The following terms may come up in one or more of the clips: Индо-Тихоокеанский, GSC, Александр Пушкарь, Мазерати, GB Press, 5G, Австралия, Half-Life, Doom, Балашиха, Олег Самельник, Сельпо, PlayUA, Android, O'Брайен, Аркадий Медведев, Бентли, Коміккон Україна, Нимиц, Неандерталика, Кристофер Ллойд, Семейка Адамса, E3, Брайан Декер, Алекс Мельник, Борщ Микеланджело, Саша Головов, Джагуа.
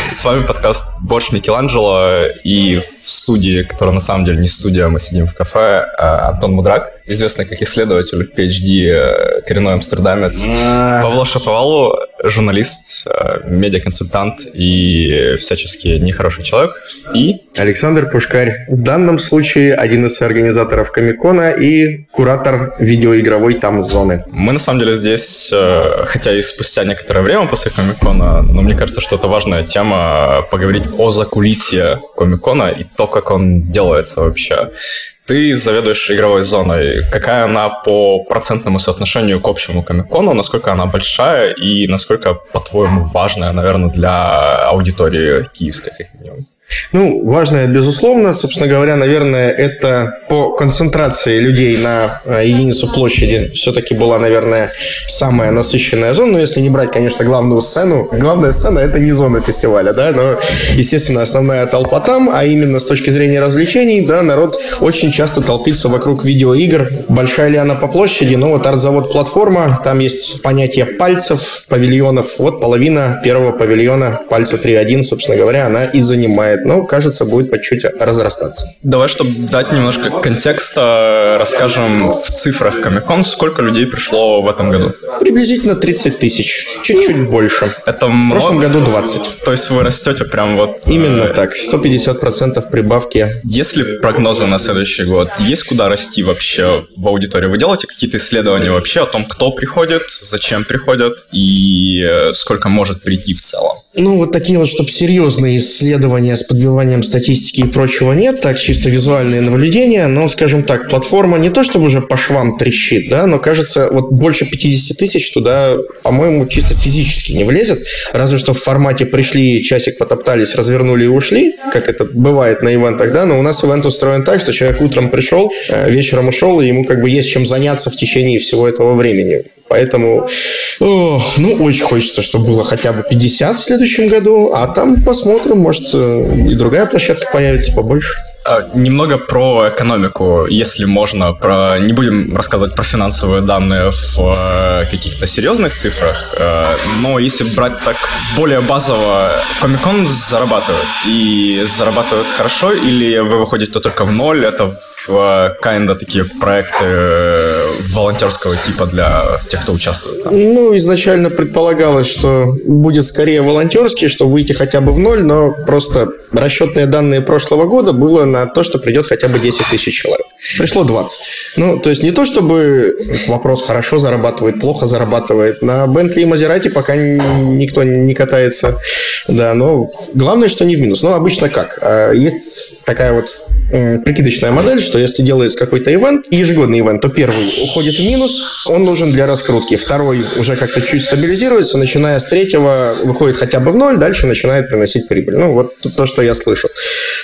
С вами подкаст «Борщ Микеланджело», и в студии, которая на самом деле не студия, мы сидим в кафе, Антон Мудрак, известный как исследователь, PhD, коренной амстердамец, Павло Шаповалу, журналист, медиаконсультант и всячески нехороший человек, и Александр Пушкарь, в данном случае один из организаторов Комиккона и куратор видеоигровой там зоны. Мы на самом деле здесь, хотя и спустя некоторое время после Комиккона, но мне кажется, что это важная тема — поговорить о закулисье Комиккона и то, как он делается вообще. Ты заведуешь игровой зоной. Какая она по процентному соотношению к общему Комиккону? Насколько она большая и насколько, по-твоему, важная, наверное, для аудитории киевской, как минимум? Ну, важное, безусловно. Собственно говоря, наверное, это по концентрации людей на единицу площади все-таки была, наверное, самая насыщенная зона. Но если не брать, конечно, главную сцену. Главная сцена — это не зона фестиваля, да, но, естественно, основная толпа там. А именно с точки зрения развлечений, да, народ очень часто толпится вокруг видеоигр. Большая ли она по площади? Ну, вот арт-завод «Платформа», там есть понятие пальцев, павильонов. Вот половина первого павильона, пальца 3.1, собственно говоря, она и занимает. Но, кажется, будет по чуть-чуть разрастаться. Давай, чтобы дать немножко контекста, расскажем в цифрах Комиккон, сколько людей пришло в этом году. Приблизительно 30 тысяч, чуть-чуть больше. Это много? В прошлом году 20. То есть вы растете прям вот... Именно так, 150% прибавки. Есть ли прогнозы на следующий год? Есть куда расти вообще в аудитории? Вы делаете какие-то исследования вообще о том, кто приходит, зачем приходят и сколько может прийти в целом? Ну, вот такие вот, чтобы серьезные исследования с подбиванием статистики и прочего нет, так чисто визуальные наблюдения, но, скажем так, платформа не то чтобы уже по швам трещит, да, но, кажется, вот больше 50 тысяч туда, по-моему, чисто физически не влезет, разве что в формате пришли, часик потоптались, развернули и ушли, как это бывает на ивентах, да, но у нас ивент устроен так, что человек утром пришел, вечером ушел, и ему как бы есть чем заняться в течение всего этого времени. Поэтому, очень хочется, чтобы было хотя бы 50 в следующем году, а там посмотрим, может, и другая площадка появится побольше. Немного про экономику, если можно. Не будем рассказывать про финансовые данные в каких-то серьезных цифрах, но если брать так более базово, Комиккон зарабатывает. И зарабатывает хорошо, или вы выходите только в ноль, это kinda такие проекты волонтерского типа для тех, кто участвует там? Ну, изначально предполагалось, что будет скорее волонтерский, что выйти хотя бы в ноль, но просто расчетные данные прошлого года было на то, что придет хотя бы 10 тысяч человек. Пришло 20. Ну, то есть не то, чтобы вопрос хорошо зарабатывает, плохо зарабатывает. На Бентли и Мазерати пока никто не катается. Да, но главное, что не в минус. Но обычно как? Есть такая вот прикидочная модель, что если делается какой-то ивент, ежегодный ивент, то первый уходит в минус, он нужен для раскрутки. Второй уже как-то чуть стабилизируется, начиная с третьего выходит хотя бы в ноль, дальше начинает приносить прибыль. Ну, вот то, что я слышу.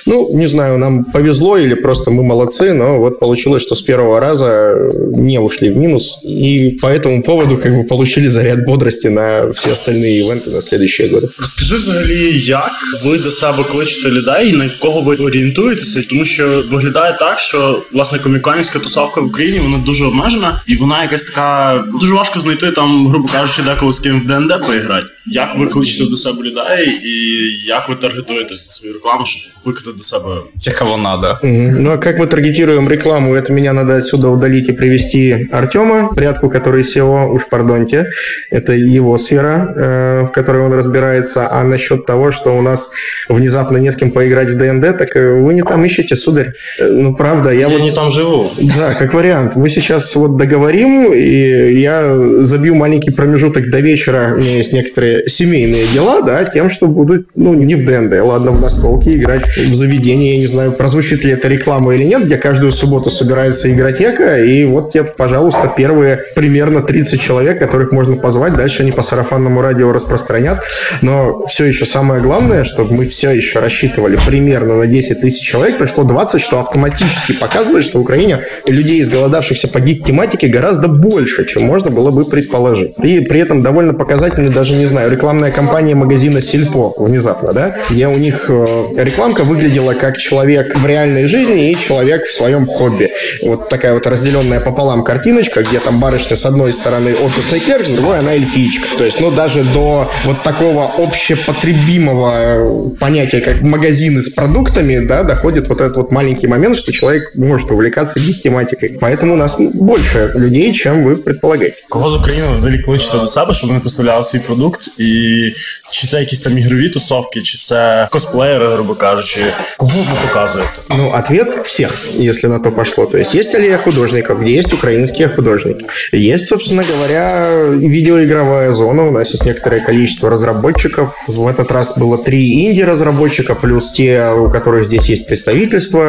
Ну, не знаю, нам повезло или просто мы молодцы, но вот получилось, что с первого раза не ушли в минус, и по этому поводу как бы получили заряд бодрости на все остальные ивенты на следующие годы. Розкажи взагалі, як ви до себе кличете людей і на кого ви орієнтуєтеся, тому що виглядає так, що, власне, коміконівська тусовка в Україні, вона дуже обмежена, і вона якась така, дуже важко знайти там, грубо кажучи, деколи з ким в ДНД поіграти. Як ви кличете до себе людей і як ви таргетуєте свою рекламу, щоб викликати до себе тех, кого надо? Ну, а как мы таргетируем рекламу? Это меня надо отсюда удалить и привести Артема, прятку, который SEO, уж пардоньте, это его сфера, в которой он разбирается, а насчет того, что у нас внезапно не с кем поиграть в ДНД, так вы не там ищете, сударь. Ну, правда, я вот... не там живу. Да, как вариант. Мы сейчас вот договорим, и я забью маленький промежуток до вечера, у меня есть некоторые семейные дела, да, тем, что будут, ну, не в ДНД, ладно, в настолки играть, в заведении, я не знаю, прозвучит ли это реклама или нет, где каждую субботу собирается игротека, и вот тебе, пожалуйста, первые примерно 30 человек, которых можно позвать, дальше они по сарафанному радио распространят, но все еще самое главное, что мы все еще рассчитывали примерно на 10 тысяч человек, пришло 20, что автоматически показывает, что в Украине людей, изголодавшихся по гик-тематике, гораздо больше, чем можно было бы предположить. И при этом довольно показательно, даже не знаю, знаю, рекламная кампания магазина Сельпо внезапно, да? Где у них рекламка выглядела как человек в реальной жизни и человек в своем хобби. Вот такая вот разделенная пополам картиночка, где там барышня с одной стороны офисный клерк, с другой она эльфичка. То есть, ну, даже до вот такого общепотребимого понятия, как магазины с продуктами, да, доходит вот этот вот маленький момент, что человек может увлекаться гик-тематикой. Поэтому у нас больше людей, чем вы предполагаете. Кого з України взагалі кличете до себе, щоб вони представляли свій продукт? І чи це якісь там ігрові тусовки, чи це косплеєри, грубо кажучи? Кого ви показуєте? Ну, ответ всех, если на то пошло. То есть, есть аллея художников, где есть украинские художники. Есть, собственно говоря, видеоигровая зона. У нас есть некоторое количество разработчиков. В этот раз было 3 инди-разработчика, плюс те, у которых здесь есть представительство,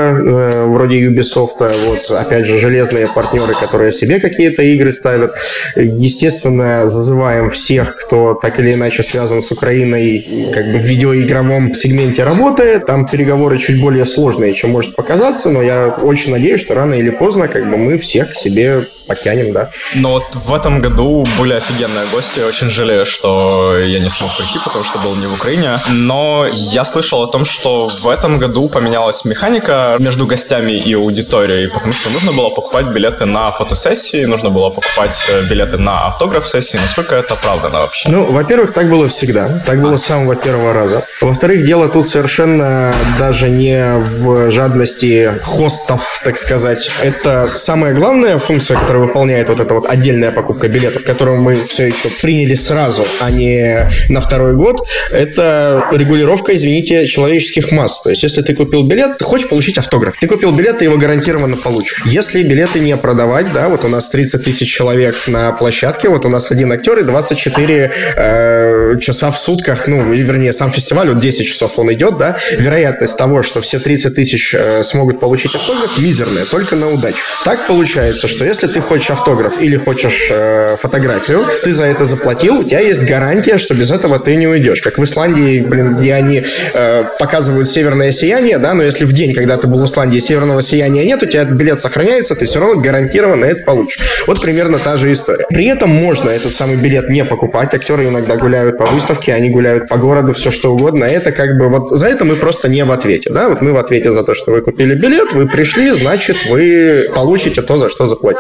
вроде Ubisoft. Вот, опять же, железные партнеры, которые себе какие-то игры ставят. Естественно, зазываем всех, кто так или иначе связан с Украиной, как бы в видеоигровом сегменте работает. Там переговоры чуть более сложные, чем может показаться, но я очень надеюсь, что рано или поздно как бы мы всех к себе потянем, да. Но вот в этом году были офигенные гости. Я очень жалею, что я не смог прийти, потому что был не в Украине. Но я слышал о том, что в этом году поменялась механика между гостями и аудиторией, потому что нужно было покупать билеты на фотосессии, нужно было покупать билеты на автограф-сессии. Насколько это оправдано вообще? Ну, во-первых, так было всегда. Так было с самого первого раза. Во-вторых, дело тут совершенно даже не в жадности хостов, так сказать. Это самая главная функция, которая выполняет вот эта вот отдельная покупка билетов, которую мы все еще приняли сразу, а не на второй год, это регулировка, извините, человеческих масс. То есть, если ты купил билет, ты хочешь получить автограф. Ты купил билет, ты его гарантированно получишь. Если билеты не продавать, да, вот у нас 30 тысяч человек на площадке, вот у нас один актер и 24 часа в сутках, ну, вернее, сам фестиваль, вот 10 часов он идет, да, вероятность того, что все 30 тысяч смогут получить автограф, мизерная, только на удачу. Так получается, что если ты хочешь автограф или хочешь фотографию, ты за это заплатил, у тебя есть гарантия, что без этого ты не уйдешь. Как в Исландии, блин, где они показывают северное сияние, да, но если в день, когда ты был в Исландии, северного сияния нет, у тебя билет сохраняется, ты все равно гарантированно это получишь. Вот примерно та же история. При этом можно этот самый билет не покупать. Актеры иногда гуляют по выставке, они гуляют по городу, все что угодно. Это как бы вот за это мы просто не в ответе, да, вот мы в ответе за то, что вы купили билет, вы пришли, значит, вы получите то, за что заплатили.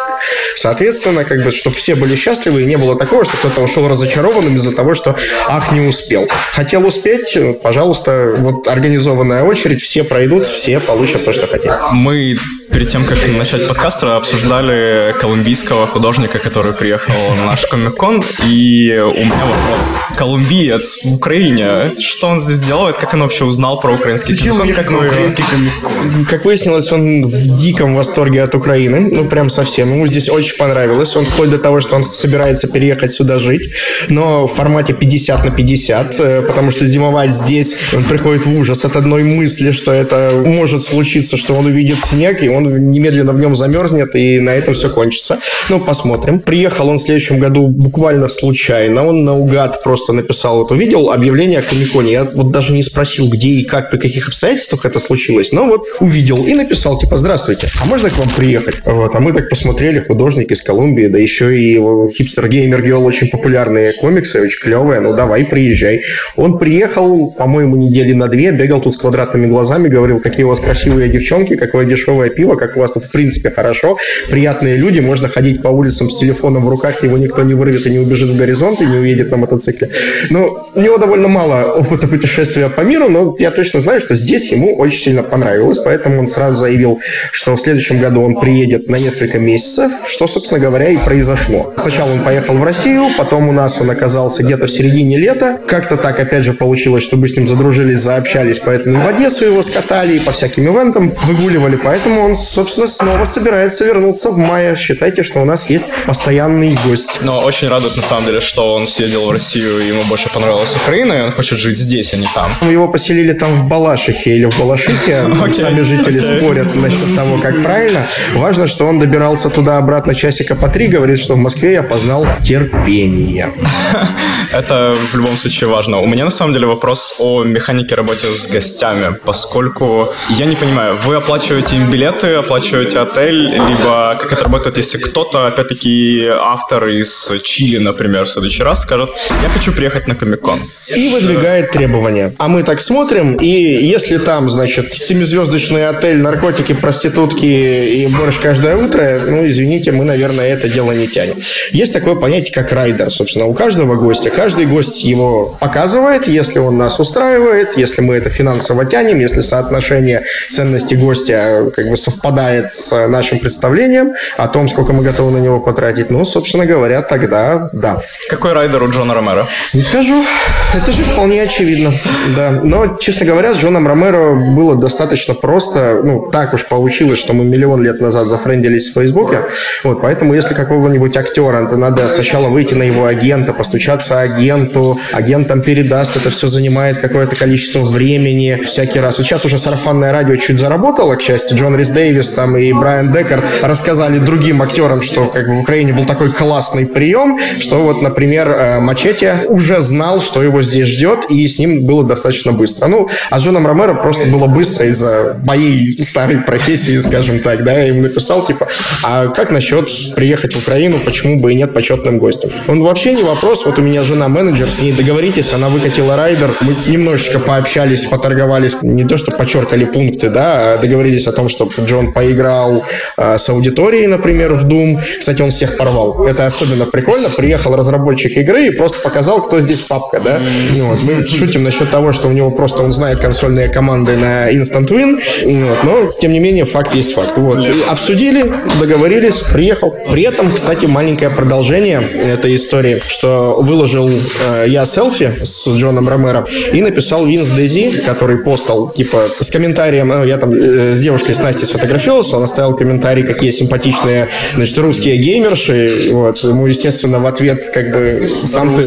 Соответственно, как бы, чтобы все были счастливы и не было такого, что кто-то ушел разочарованным из-за того, что, ах, не успел. Хотел успеть, пожалуйста, вот организованная очередь, все пройдут, все получат то, что хотели. Мы перед тем, как начать подкаст, обсуждали колумбийского художника, который приехал на наш Комиккон, и у меня вопрос. Колумбиец в Украине, что он здесь делает, как он вообще узнал про украинский Комиккон? Как украинский Комиккон? Как выяснилось, он в диком восторге от Украины, ну прям совсем. Ему здесь очень понравилось. Он вплоть до того, что он собирается переехать сюда жить, но в формате 50/50, потому что зимовать здесь он приходит в ужас от одной мысли, что это может случиться, что он увидит снег, и он немедленно в нем замерзнет, и на этом все кончится. Ну, посмотрим. Приехал он в следующем году буквально случайно. Он наугад просто написал, вот увидел объявление о Комикконе. Я вот даже не спросил, где и как, при каких обстоятельствах это случилось, но вот увидел и написал, типа, здравствуйте, а можно к вам приехать? Вот, а мы так посмотрели, художник из Колумбии, да еще и его хипстер-геймер-геол, очень популярные комиксы, очень клевые, ну давай, приезжай. Он приехал, по-моему, недели на 2, бегал тут с квадратными глазами, говорил, какие у вас красивые девчонки, какое дешевое пиво, как у вас тут в принципе хорошо, приятные люди, можно ходить по улицам с телефоном в руках, его никто не вырвет и не убежит в горизонт и не уедет на мотоцикле. Но у него довольно мало опыта путешествия по миру, но я точно знаю, что здесь ему очень сильно понравилось, поэтому он сразу заявил, что в следующем году он приедет на несколько месяцев, что, собственно говоря, и произошло. Сначала он поехал в Россию, потом у нас он оказался где-то в середине лета. Как-то так, опять же, получилось, что мы с ним задружились, заобщались, поэтому в Одессу его скатали и по всяким ивентам выгуливали. Поэтому он, собственно, снова собирается вернуться в мае. Считайте, что у нас есть постоянный гость. Но очень радует, на самом деле, что он съездил в Россию, и ему больше понравилась Украина, и он хочет жить здесь, а не там. Его поселили там в Балашихе или в Балашихе. Сами жители спорят насчет того, как правильно. Важно, что он добирался туда-обратно часика по 3, говорит, что в Москве я познал терпение. Это в любом случае важно. У меня на самом деле вопрос о механике работы с гостями, поскольку я не понимаю, вы оплачиваете им билеты, вы оплачиваете отель, либо как это работает, если кто-то, опять-таки, автор из Чили, например, в следующий раз скажет: я хочу приехать на Комиккон. И выдвигает требования. А мы так смотрим, и если там, значит, 7-звездочный отель, наркотики, проститутки и борщ каждое утро, ну, извините, мы, наверное, это дело не тянем. Есть такое понятие, как райдер, собственно, у каждого гостя. Каждый гость его показывает, если он нас устраивает, если мы это финансово тянем, если соотношение ценности гостя как бы совпадает с нашим представлением о том, сколько мы готовы на него потратить, ну, собственно говоря, тогда да. Какой райдер у Джона Ромеро? Не скажу. Это же вполне очевидно. Да. Но, честно говоря, с Джоном Ромеро было достаточно просто. Ну, так уж получилось, что мы миллион лет назад зафрендились в Фейсбуке. Вот, поэтому, если какого-нибудь актера, то надо сначала выйти на его агента, постучаться агенту, агент там передаст, это все занимает какое-то количество времени всякий раз. Вот сейчас уже сарафанное радио чуть заработало, к счастью. Джон Рис Дэвис там и Брайан Декер рассказали другим актерам, что как бы в Украине был такой классный прием, что вот, например, Мачете уже знал, что его здесь ждет, и с ним было достаточно быстро. Ну, а с Джоном Ромеро просто было быстро из-за моей старой профессии, скажем так, да, я им написал, типа, а как насчет приехать в Украину, почему бы и нет, почетным гостем? Он вообще не вопрос, вот у меня жена менеджер, с ней договоритесь, она выкатила райдер, мы немножечко пообщались, поторговались, не то, что подчеркали пункты, да, а договорились о том, что Джон поиграл с аудиторией, например, в Doom, кстати, он всех порвал, это особенно прикольно, приехал разработчик игры и просто показал, кто здесь папка, да, вот. Мы шутим насчет того, что у него просто он знает консольные команды на Instant Win, вот. Но, тем не менее, факт есть факт, вот, и обсудили, договорились, приехал. При этом, кстати, маленькое продолжение этой истории, что выложил я селфи с Джоном Ромеро и написал Винс Дези, который постал, типа, с комментарием, ну, я там с девушкой, с Настей сфотографировался, он оставил комментарий, какие симпатичные, значит, русские геймерши, вот, ему, естественно, в ответ, как бы, сам ты,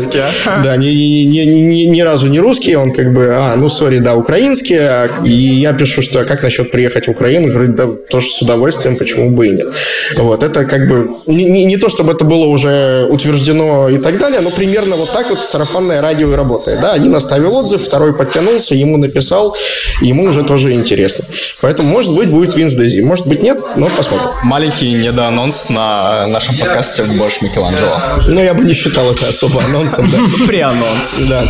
да, ни разу не русские, он, как бы, ну, сори, да, украинские, и я пишу, что, как насчет приехать в Украину, говорит, да, тоже с удовольствием, почему бы и нет, вот, это, как бы, не то, чтобы это было уже утверждено и так далее, но примерно вот так вот сарафанное радио и работает, да, один оставил отзыв, второй подтянулся, ему написал, ему уже тоже интересно. Поэтому, может быть, будет Винс Дези, может быть, нет, но посмотрим. Маленький недоанонс на нашем подкасте «Борщ Микеланджело». Ну, я бы не считал это особо анонсом, да. Преанонс. Да,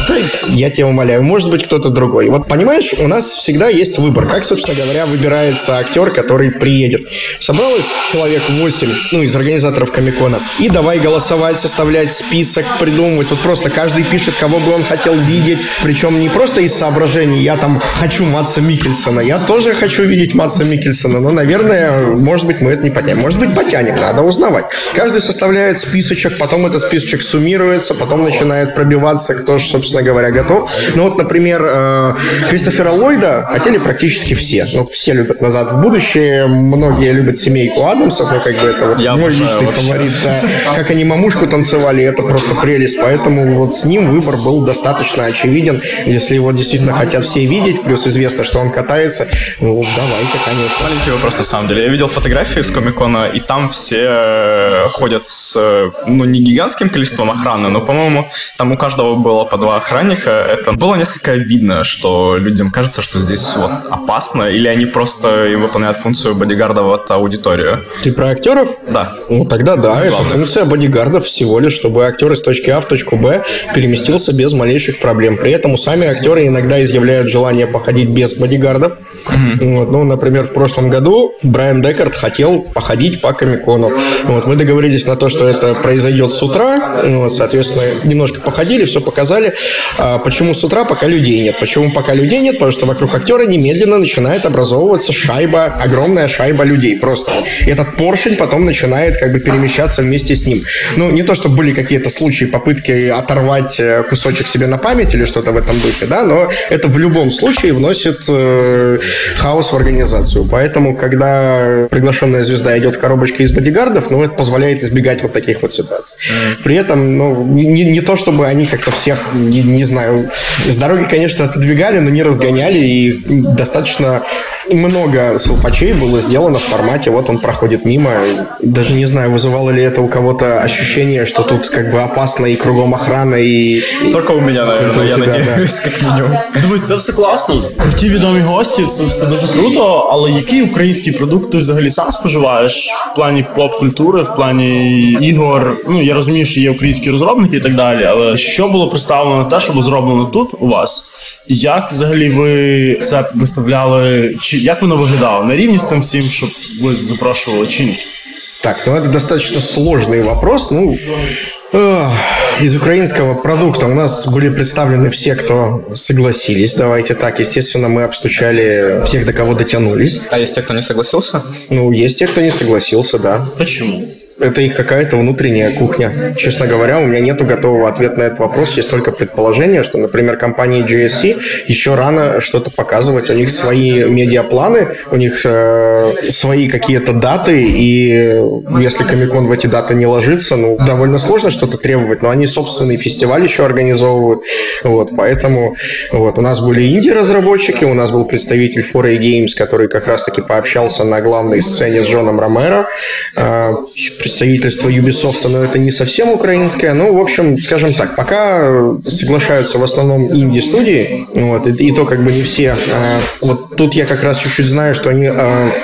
я тебя умоляю, может быть, кто-то другой. Вот, понимаешь, у нас всегда есть выбор. Как, собственно говоря, выбирается актер, который приедет? Собралось человек 8, ну, из организаторов Комиккона, и давай голосовать, составлять список, придумывать. Вот просто каждый пишет, кого бы он хотел видеть, причем не просто из соображений, я там хочу Маца Микельсона, я тоже хочу видеть Маца Микельсона, но, наверное, может быть, мы это не потянем, может быть, потянем, надо узнавать. Каждый составляет списочек, потом этот списочек суммируется, потом начинает пробиваться, кто же, собственно говоря, готов. Ну вот, например, Кристофера Ллойда хотели практически все. Ну, все любят «Назад в будущее», многие любят «Семейку Адамса», ну, как бы это вот мой личный фаворит, да. Как они мамушку танцевали, это просто прелесть, поэтому вот с ним выбор был достаточно очевиден, если его действительно хотят все видеть, плюс известно, что он катается. Ну, давайте, конечно. Маленький вопрос, на самом деле. Я видел фотографии с Комиккона, и там все ходят с, ну, не гигантским количеством охраны, но, по-моему, там у каждого было по 2 охранника. Это было несколько обидно, что людям кажется, что здесь вот опасно, или они просто выполняют функцию бодигардов от аудитории. Ты про актеров? Да. Ну, тогда да. Это функция бодигардов всего лишь, чтобы актер из точки А в точку Б переместился без малейших проблем. При этом сами актеры иногда изъявляют желание походить без бодигардов. Вот, ну, например, в прошлом году Брайан Декер хотел походить по Комиккону. Вот, мы договорились на то, что это произойдет с утра. Вот, соответственно, немножко походили, все показали. А почему с утра? Пока людей нет. Почему пока людей нет? Потому что вокруг актера немедленно начинает образовываться шайба, огромная шайба людей. Просто вот этот поршень потом начинает как бы перемещаться вместе с ним. Ну, не то, что были какие-то случаи, попытки оторвать кусочек себе на память или что-то в этом духе, да, но это в любом случае вносит хаос в организацию. Поэтому, когда приглашенная звезда идет в коробочке из бодигардов, ну, это позволяет избегать вот таких вот ситуаций. При этом, ну, не то, чтобы они как-то всех, не знаю, с дороги, конечно, отодвигали, но не разгоняли, и достаточно много салфачей было сделано в формате, вот он проходит мимо. Даже не знаю, вызывало ли это у кого-то ощущение, что тут как бы опасно и кругом охрана, и... Только у меня, наверное, я надеюсь, как минимум. Дивись, це все класно. Круті відомі гості, це все дуже круто, але який українські продукти взагалі сам споживаєш в плані поп-культури, в плані ігор? Ну, я розумію, що є українські розробники і так далі, але що було представлено те, що було зроблено тут у вас? Як взагалі ви це виставляли? Чи як воно виглядало? На рівні з тим всім, щоб ви запрошували чи ні? Так, ну это достаточно сложный вопрос. Ну, из украинского продукта у нас были представлены все, кто согласились, давайте так. Естественно, мы обстучали всех, до кого дотянулись. А есть те, кто не согласился? Ну, есть те, кто не согласился, да. Почему? Это их какая-то внутренняя кухня. Честно говоря, у меня нету готового ответа на этот вопрос. Есть только предположение, что, например, компании GSC еще рано что-то показывать. У них свои медиапланы, у них свои какие-то даты, и если Комиккон в эти даты не ложится, ну, довольно сложно что-то требовать, но они собственный фестиваль еще организовывают. Вот, поэтому вот, у нас были инди-разработчики, у нас был представитель 4A Games, который как раз-таки пообщался на главной сцене с Джоном Ромеро, представительство Ubisoft, но это не совсем украинское. Ну, в общем, скажем так, пока соглашаются в основном инди-студии, вот, и то как бы не все. Вот тут я как раз чуть-чуть знаю, что они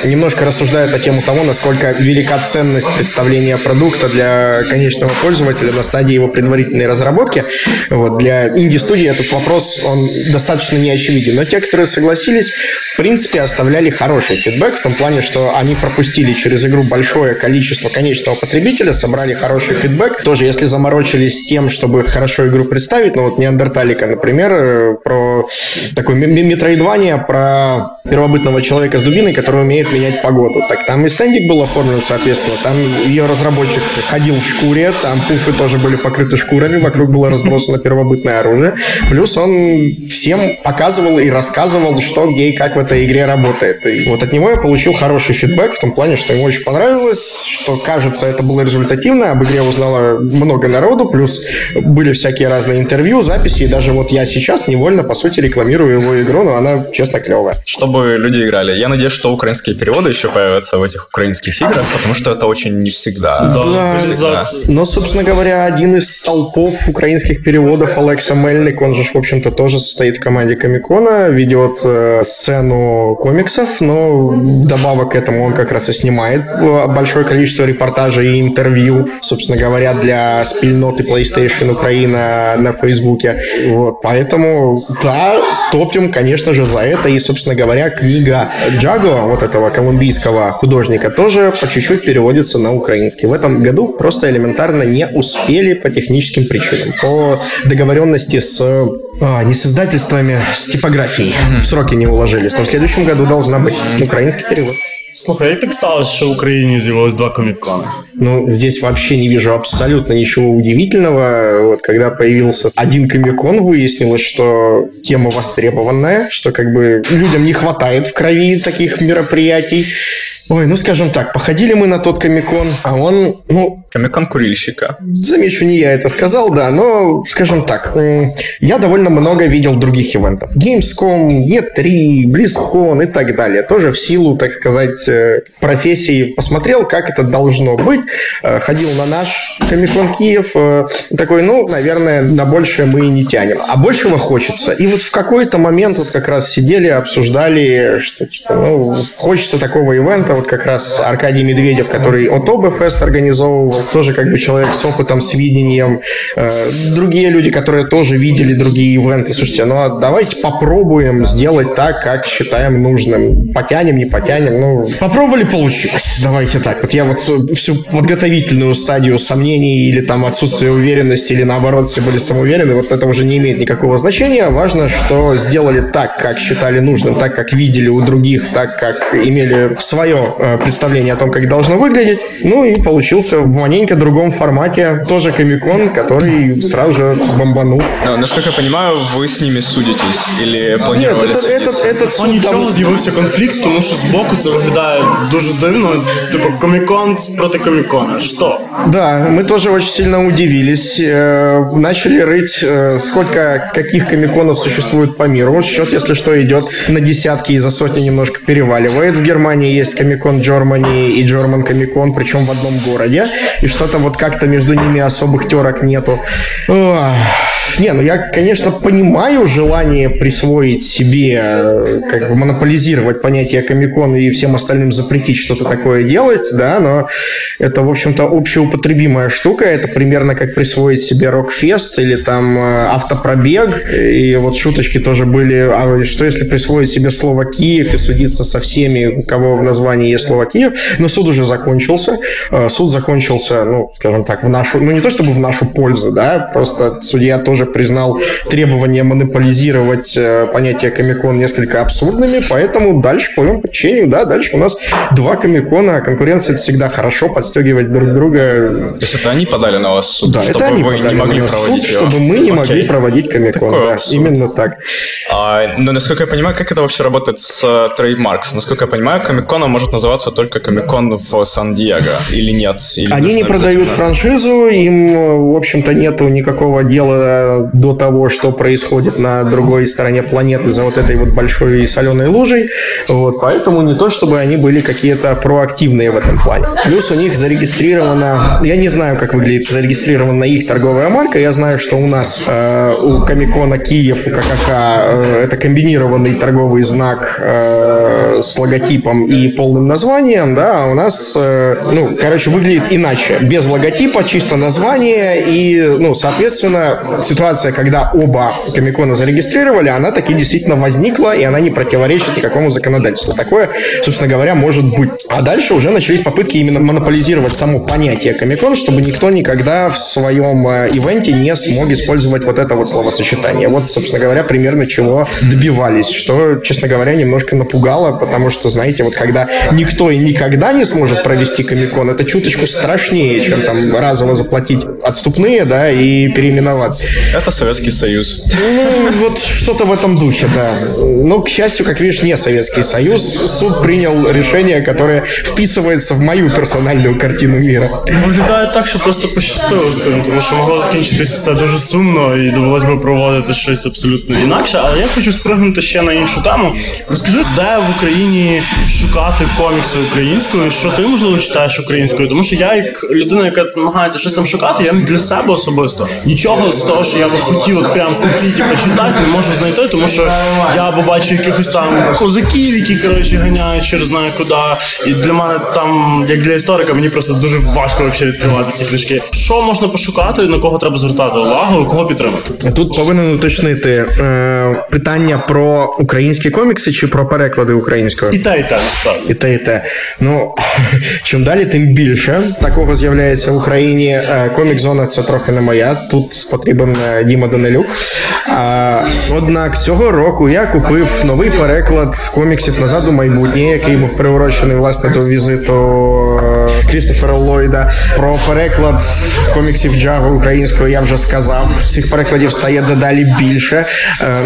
немножко рассуждают на тему того, насколько велика ценность представления продукта для конечного пользователя на стадии его предварительной разработки. Вот, для инди-студии этот вопрос, он достаточно неочевиден. Но те, которые согласились, в принципе, оставляли хороший фидбэк в том плане, что они пропустили через игру большое количество конечного потребителя, собрали хороший фидбэк. Тоже, если заморочились с тем, чтобы хорошо игру представить, ну вот Неандерталика, например, про такое метроидвание, про первобытного человека с дубиной, который умеет менять погоду. Так там и стендик был оформлен, соответственно, там ее разработчик ходил в шкуре, там пуфы тоже были покрыты шкурами, вокруг было разбросано первобытное оружие. Плюс он всем показывал и рассказывал, что, где и как в этой игре работает. И вот от него я получил хороший фидбэк в том плане, что ему очень понравилось, что кажется, это было результативно, об игре узнало много народу, плюс были всякие разные интервью, записи, и даже вот я сейчас невольно, по сути, рекламирую его игру, но она, честно, клевая. Чтобы люди играли. Я надеюсь, что украинские переводы еще появятся в этих украинских играх, потому что это очень не всегда. Да, всегда. Но, собственно говоря, один из столпов украинских переводов, Алекс Мельник, он же, в общем-то, тоже состоит в команде Комиккона, ведет сцену комиксов, но вдобавок к этому он как раз и снимает большое количество репортажей и интервью, собственно говоря, для спільноти PlayStation Украина на Фейсбуке. Вот, поэтому, да, топим, конечно же, за это. И, собственно говоря, книга Джагуа, вот этого колумбийского художника, тоже по чуть-чуть переводится на украинский. В этом году просто элементарно не успели по техническим причинам. По договоренности с... не с издательствами, с типографией. В сроки не уложились. Но в следующем году должна быть украинский перевод. Слушай, а так стало, что в Украине з'явилось два комиккона? Ну, здесь вообще не вижу абсолютно ничего удивительного. Вот, когда появился один комиккон, выяснилось, что тема востребованная, что как бы людям не хватает в крови таких мероприятий. Ой, ну скажем так, походили мы на тот комиккон, а он, ну... Комиккон курильщика. Замечу, не я это сказал, да, но, скажем так, я довольно много видел других ивентов. Gamescom, E3, BlizzCon и так далее. Тоже в силу, так сказать, профессии посмотрел, как это должно быть. Ходил на наш Комиккон Киев, такой, ну, наверное, на большее мы и не тянем. А большего хочется. И вот в какой-то момент вот как раз сидели, обсуждали, что, типа, ну, хочется такого ивента. Вот как раз Аркадий Медведев, который от ОБФЭС организовывал, тоже как бы человек с опытом, с видением. Другие люди, которые тоже видели другие ивенты. Слушайте, ну а давайте попробуем сделать так, как считаем нужным. Потянем, не потянем. Ну, попробовали, получилось. Давайте так. Вот я вот всю подготовительную стадию сомнений или там отсутствия уверенности, или наоборот, все были самоуверены, вот это уже не имеет никакого значения. Важно, что сделали так, как считали нужным, так, как видели у других, так, как имели свое представление о том, как должно выглядеть. Ну и получился в маленько другом формате тоже Комиккон, который сразу же бомбанул. А, насколько я понимаю, вы с ними судитесь или планировали? Нет, этот суд... Нічого з'явився конфлікт, тому що збоку це виглядає дуже дивно. Типу Комиккон проти Коміккона. Що? Да, мы тоже очень сильно удивились. Начали рыть, сколько каких Комикконов существует по миру. Счет, если что, идет на десятки и за сотни немножко переваливает. В Германии есть Комиккон Germany и German Комиккон, причем в одном городе, и что-то вот как-то между ними особых терок нету. Не, ну я, конечно, понимаю желание присвоить себе, как бы монополизировать понятие комиккона и всем остальным запретить что-то такое делать, да, но это, в общем-то, общеупотребимая штука, это примерно как присвоить себе рок-фест или там автопробег, и вот шуточки тоже были, а что если присвоить себе слово Киев и судиться со всеми, у кого в названии есть слово Киев, но суд уже закончился, ну, скажем так, в нашу, ну, не то чтобы в нашу пользу, да, просто судья тоже признал требование монополизировать понятие комиккон несколько абсурдными, поэтому дальше по его подчинению, да, дальше у нас два комиккона, конкуренция — это всегда хорошо, подстегивать друг друга. То есть это они подали на вас суд, да, чтобы вы не могли проводить суд, чтобы мы не могли проводить комиккон, да, именно так. Но, насколько я понимаю, как это вообще работает с трейдмаркс? Насколько я понимаю, комикконом может называться только комиккон в Сан-Диего, или нет? Или они не продают франшизу, им, в общем-то, нету никакого дела до того, что происходит на другой стороне планеты за вот этой вот большой соленой лужей, вот, поэтому не то, чтобы они были какие-то проактивные в этом плане. Плюс у них зарегистрирована, я не знаю, как выглядит зарегистрирована их торговая марка, я знаю, что у нас у Комиккона Киев, у ККК это комбинированный торговый знак с логотипом и полным названием, да, а у нас, ну, короче, выглядит иначе, без логотипа, чисто название, и, ну, соответственно, ситуация, когда оба комиккона зарегистрировали, она таки действительно возникла, и она не противоречит никакому законодательству. Такое, собственно говоря, может быть. А дальше уже начались попытки именно монополизировать само понятие комиккон, чтобы никто никогда в своем ивенте не смог использовать вот это вот словосочетание. Вот, собственно говоря, примерно чего добивались, что, честно говоря, немножко напугало, потому что, знаете, вот когда никто и никогда не сможет провести комиккон, это чуточку страшнее, чем там разово заплатить отступные, да, и переименоваться. Это Советский Союз. Ну, вот что-то в этом духе, да. Но, к счастью, как видишь, не Советский Союз. Суд принял решение, которое вписывается в мою персональную картину мира. Виглядає так, що просто пощастило з тим, тому що могло закінчитися все дуже сумно і довелось би проводити щось абсолютно інакше. Але я хочу спригнути ще на іншу тему. Розкажи, де в Україні шукати комікси українською, що ти, можливо, читаєш українською? Тому що я, як людина, яка намагається щось там шукати, я для себе особисто нічого з того, що я би хотів от прям купити і почитати, не можу знайти, тому що я або бачу якихось там козаків, які, коротше, ганяють через знаю куди. І для мене там, як для історика, мені просто дуже важко вообще відкривати ці книжки. Що можна пошукати, на кого треба звертати увагу, кого підтримати? Тут повинен уточнити питання про українські комікси чи про переклади українською? І те, і те, насправді. І те, і те. Ну, чим далі, тим більше такого з'являється в Україні. Комік-зона – це трохи не моя. Тут потрібен Діма Донелюк. Однак цього року я купив новий переклад коміксів «Назад у майбутнє», який був приурочений, власне, до візиту Кристофера Ллойда. Про переклад коміксів Джагуа українською я вже сказав. Цих перекладів стає дедалі більше.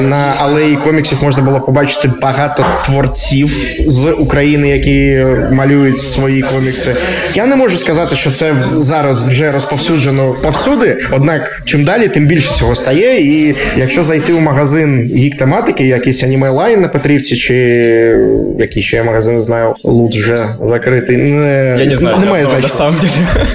На алеї коміксів можна було побачити багато творців з України, які малюють свої комікси. Я не можу сказати, що це зараз вже розповсюджено повсюди, однак чим далі, тим більше цього стає. І якщо зайти у магазин гік-тематики, якийсь аніме-лайн на Петрівці, чи який ще я магазин знаю, лучше закритий. Я не знаю, немає значення.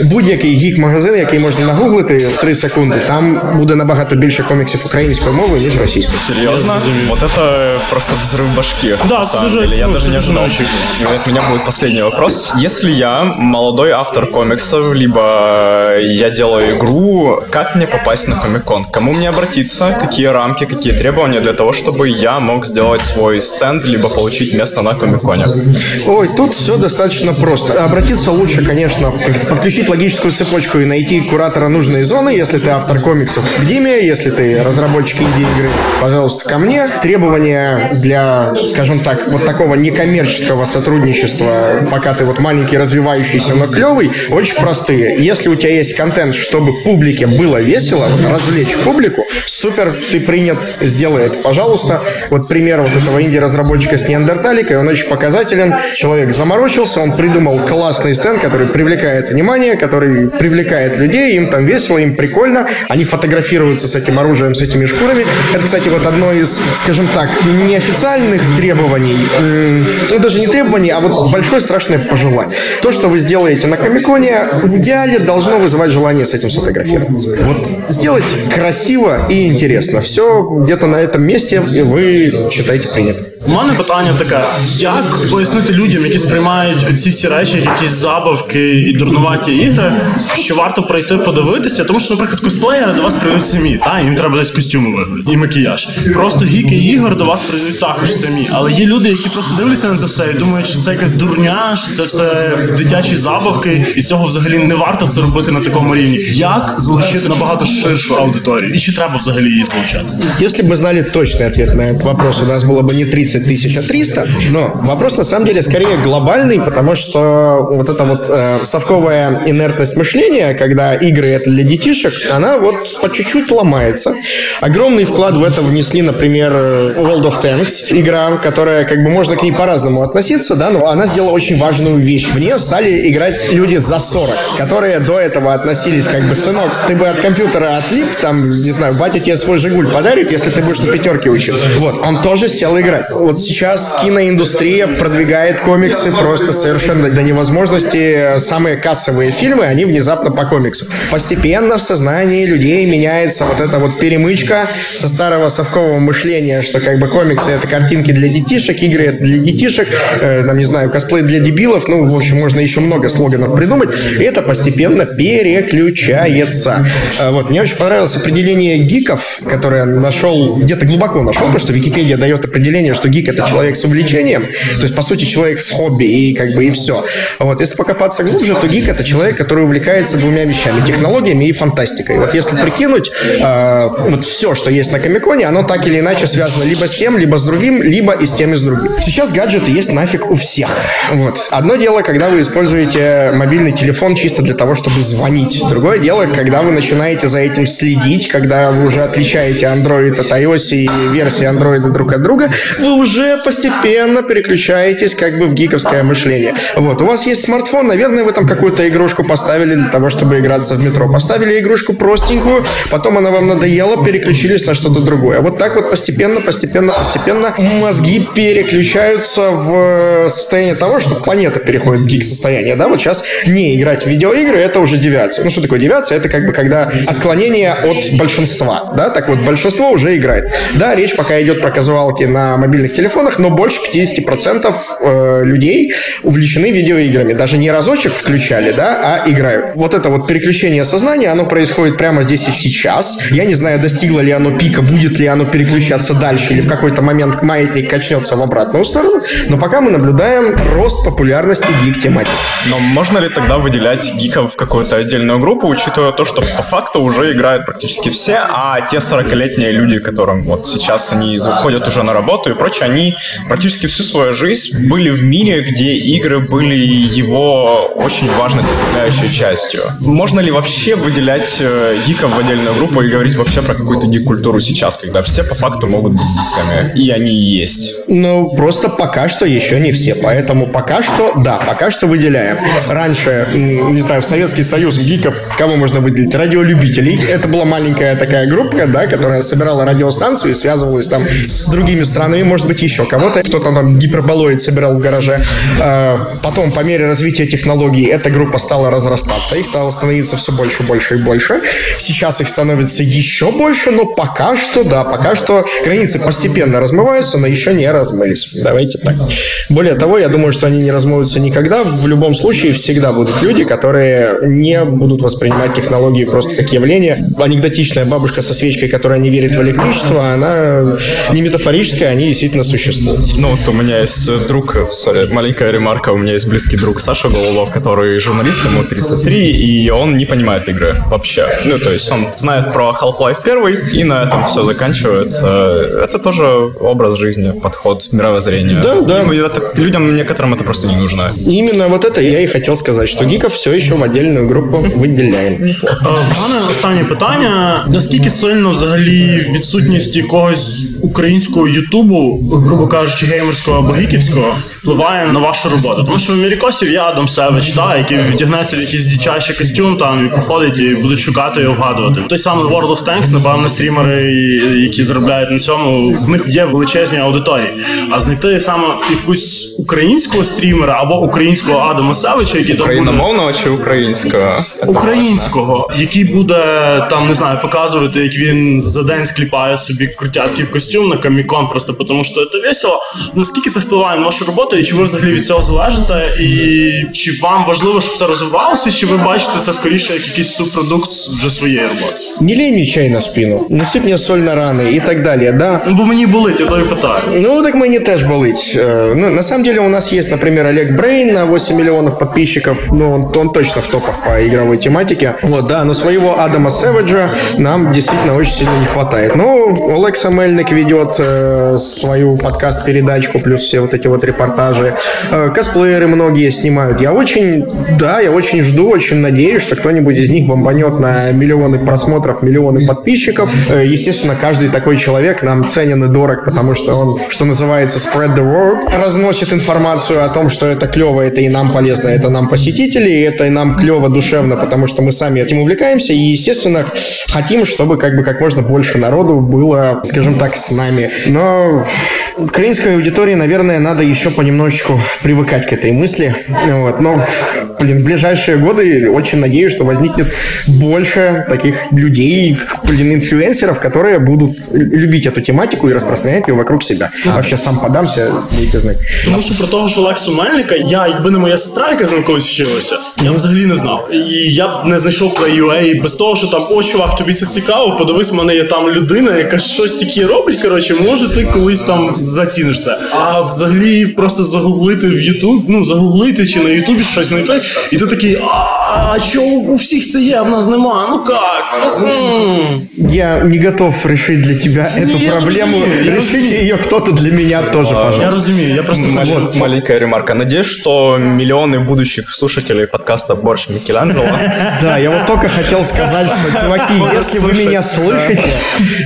Будь-який гік-магазин, який можна нагуглити в 3 секунди, там буде набагато більше коміксів українською мовою, ніж російською. Серйозно? Вот это просто взрыв башки. Да, слушай, я даже не ожидал. У меня будет последний вопрос. Если я молодой автор комиксов, либо я делаю игру, как мне попасть на Комиккон? К кому мне обратиться? Какие рамки, какие требования для того, чтобы я мог сделать свой стенд, либо получить место на Комикконе? Ой, тут все достаточно просто. Обратиться лучше, конечно, подключить логическую цепочку и найти куратора нужной зоны. Если ты автор комиксов, к Диме. Если ты разработчик инди-игры, пожалуйста, ко мне. Требования для, скажем так, вот такого некоммерческого сотрудничества, пока ты вот маленький, развивающийся, но клевый, очень простые. Если у тебя есть контент, чтобы публике было весело, вот, развлечь публику, супер, ты принят, сделай это, пожалуйста. Вот пример вот этого инди-разработчика с Неандерталикой, он очень показателен. Человек заморочился, он придумал классный стенд, который который привлекает внимание, который привлекает людей, им там весело, им прикольно, они фотографируются с этим оружием, с этими шкурами. Это, кстати, вот одно из, скажем так, неофициальных требований, ну, даже не требований, а вот большое страшное пожелание. То, что вы сделаете на Комикконе, в идеале должно вызывать желание с этим сфотографироваться. Вот сделать красиво и интересно. Все где-то на этом месте вы считаете принято. У мене питання таке, як пояснити людям, які сприймають ці всі речі, якісь забавки і дурнуваті ігри, що варто прийти подивитися, тому що, наприклад, косплеєри до вас прийдуть самі, та їм треба десь костюми виглядати і макіяж. Просто гіки ігор до вас прийдуть також самі, але є люди, які просто дивляться на це все і думають, що це якась дурня, що це все дитячі забавки, і цього взагалі не варто це робити на такому рівні. Як залучити набагато ширшу аудиторію? І чи треба взагалі її залучати? Якщо б ми знали точний відповідь на цей вопрос, у нас було б не 30 тысяч, а 300, но вопрос на самом деле скорее глобальный, потому что вот эта вот совковая инертность мышления, когда игры это для детишек, она вот по чуть-чуть ломается. Огромный вклад в это внесли, например, World of Tanks, игра, которая, как бы, можно к ней по-разному относиться, да, но она сделала очень важную вещь. В нее стали играть люди за 40, которые до этого относились как бы: сынок, ты бы от компьютера отлип, там, не знаю, батя тебе свой Жигуль подарит, если ты будешь на пятерке учиться. Вот, он тоже сел играть. Вот сейчас киноиндустрия продвигает комиксы просто совершенно до невозможности. Самые кассовые фильмы, они внезапно по комиксам. Постепенно в сознании людей меняется вот эта вот перемычка со старого совкового мышления, что как бы комиксы — это картинки для детишек, игры — это для детишек, там, не знаю, косплей для дебилов, ну, в общем, можно еще много слоганов придумать. И это постепенно переключается. Вот, мне очень понравилось определение гиков, которое нашел, где-то глубоко нашел, потому что Википедия дает определение, что гик — это человек с увлечением, то есть, по сути, человек с хобби, и как бы и все. Вот, если покопаться глубже, то гик — это человек, который увлекается двумя вещами — технологиями и фантастикой. Вот если прикинуть, вот все, что есть на Комикконе, оно так или иначе связано либо с тем, либо с другим, либо и с тем, и с другим. Сейчас гаджеты есть нафиг у всех. Вот. Одно дело, когда вы используете мобильный телефон чисто для того, чтобы звонить. Другое дело, когда вы начинаете за этим следить, когда вы уже отличаете Android от iOS и версии Android друг от друга, вы уже постепенно переключаетесь как бы в гиковское мышление. Вот. У вас есть смартфон, наверное, вы там какую-то игрушку поставили для того, чтобы играться в метро. Поставили игрушку простенькую, потом она вам надоела, переключились на что-то другое. Вот так вот постепенно мозги переключаются в состояние того, что планета переходит в гик-состояние. Да? Вот сейчас не играть в видеоигры — это уже девиация. Ну, что такое девиация? Это как бы когда отклонение от большинства. Да? Так вот, большинство уже играет. Да, речь пока идет про казуалки на мобильных телефонах, но больше 50% людей увлечены видеоиграми. Даже не разочек включали, да, а играют. Вот это вот переключение сознания, оно происходит прямо здесь и сейчас. Я не знаю, достигло ли оно пика, будет ли оно переключаться дальше, или в какой-то момент маятник качнется в обратную сторону, но пока мы наблюдаем рост популярности гик-тематики. Но можно ли тогда выделять гиков в какую-то отдельную группу, учитывая то, что по факту уже играют практически все, а те 40-летние люди, которым вот сейчас они уходят уже на работу и прочее, они практически всю свою жизнь были в мире, где игры были его очень важной составляющей частью. Можно ли вообще выделять гиков в отдельную группу и говорить вообще про какую-то гик-культуру сейчас, когда все по факту могут быть гиками, и они есть? Ну, просто пока что еще не все, поэтому пока что, да, пока что выделяем. Раньше, не знаю, в Советский Союз гиков кого можно выделить? Радиолюбителей. Это была маленькая такая группа, да, которая собирала радиостанцию и связывалась там с другими странами, может быть, еще кого-то. Кто-то там гиперболоид собирал в гараже. Потом, по мере развития технологий, эта группа стала разрастаться. Их стало становиться все больше и больше. Сейчас их становится еще больше, но пока что, да, пока что границы постепенно размываются, но еще не размылись. Давайте так. Более того, я думаю, что они не размываются никогда. В любом случае, всегда будут люди, которые не будут воспринимать технологии просто как явление. Анекдотичная бабушка со свечкой, которая не верит в электричество, она не метафорическая, они действительно существуют. Ну, вот у меня есть друг, маленькая ремарка, у меня есть близкий друг Саша Головов, который журналист, ему 33, и он не понимает игры вообще. Ну, то есть он знает про Half-Life 1, и на этом все заканчивается. Это тоже образ жизни, подход, мировоззрение. Да, да. Людям, некоторым это просто не нужно. Именно вот это я и хотел сказать, что гиков все еще в отдельную группу выделяем. Пане, останнє питання. Наскільки сильно взагалі відсутність якогось українського ютубу грубо кажучи, геймерського богіківського впливає на вашу роботу. Тому що в Мірікосів є Адам Сэвидж, який вдягнеться в якийсь дичайший костюм там і походить, і будуть шукати і вгадувати. Той самий World of Tanks, напевно, стрімери, які заробляють на цьому, в них є величезні аудиторії. А знайти саме якусь українського стрімера або українського Адама Сэвиджа, який там україномовного чи українського? Українського, який буде там, не знаю, показувати, як він за день скліпає собі крутяцький костюм на Коміккон, просто тому що це весело. Наскільки це впливає на вашу роботу і чи ви взагалі від цього залежите? І чи вам важливо, щоб це розвивалося, чи ви бачите це скоріше як якийсь субпродукт вже своєї роботи? Не лей мені чай на спину, неси мені соль на рани і так далі, да? Ну, бо мені болить, я то і питаю. Ну, так мені теж болить. Ну, на самом деле у нас есть, например, Олег Брейн на 8 миллионов подписчиков, ну, он точно в топах по игровой тематике. Вот, да, но своего Адама Сэвиджа нам действительно очень сильно не хватает. Ну, Олег Самельник ведет свою подкаст-передачку, плюс все вот эти вот репортажи. Косплееры многие снимают. Я очень жду, очень надеюсь, что кто-нибудь из них бомбанет на миллионы просмотров, миллионы подписчиков. Естественно, каждый такой человек нам ценен и дорог, потому что он, что называется, spread the word, разносит информацию о том, что это клево, это и нам полезно, это нам посетители, это и нам клево душевно, потому что мы сами этим увлекаемся и, естественно, хотим, чтобы как можно больше народу было, скажем так, с нами. Но украинской аудитории, наверное, надо еще понемножечку привыкать к этой мысли. Вот. Но, в ближайшие годы очень надеюсь, что возникнет больше таких людей, инфлюенсеров, которые будут любить эту тематику и распространять ее вокруг себя. Вообще сам подамся, дайте знать. Тому що про того ж Олексу Мельника, якби не моя сестра, яка з ним колись вчилася, я взагалі не знав. І я б не знайшов PlayUA без того, що там, о, чувак, тобі це цікаво, подивись, в мене є там людина, яка щось таке робить, коротше, може ти колись там заціниш це. А взагалі просто загуглити в YouTube, ну, загуглити чи на YouTube щось знайти, і ти такий, а чого у всіх це є, в нас нема, ну як? Я не готов решить для тебя эту проблему, решите ее кто-то для меня тоже, пожалуйста. Я разумею, я просто хочу... Маленькая ремарка. Надеюсь, что миллионы будущих слушателей подкаста «Борщ Микеланджело». Да, я вот только хотел сказать, что, чуваки, если вы меня слышите,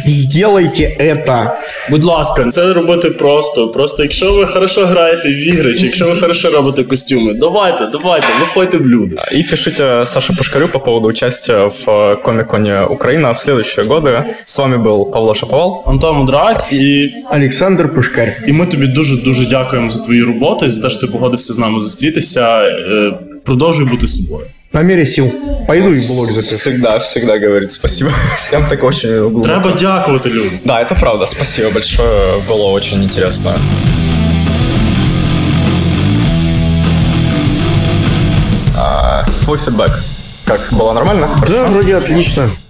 сделайте это. Будь ласка, це робити просто. Просто якщо ви хорошо граєте в ігри, чи якщо ви хорошо робите костюми, давайте, виходьте в люди. И пишите Саше Пушкарю по поводу участия в Комикконе Украина в следующие годы. С вами был Павло Шаповал, Антон Мудрак и Александр Пушкарь. І ми тобі дуже-дуже дякуємо за твої роботи, за те, що ти погодився з нами зустрітися. Продовжуй бути собою. По мере сил. Пойду и блог запишу. Всегда говорит спасибо. Всем так очень глубоко. Треба дякувати людям. Да, это правда. Спасибо большое. Было очень интересно. Твой фидбэк. Как? Было нормально? Хорошо? Да, вроде отлично.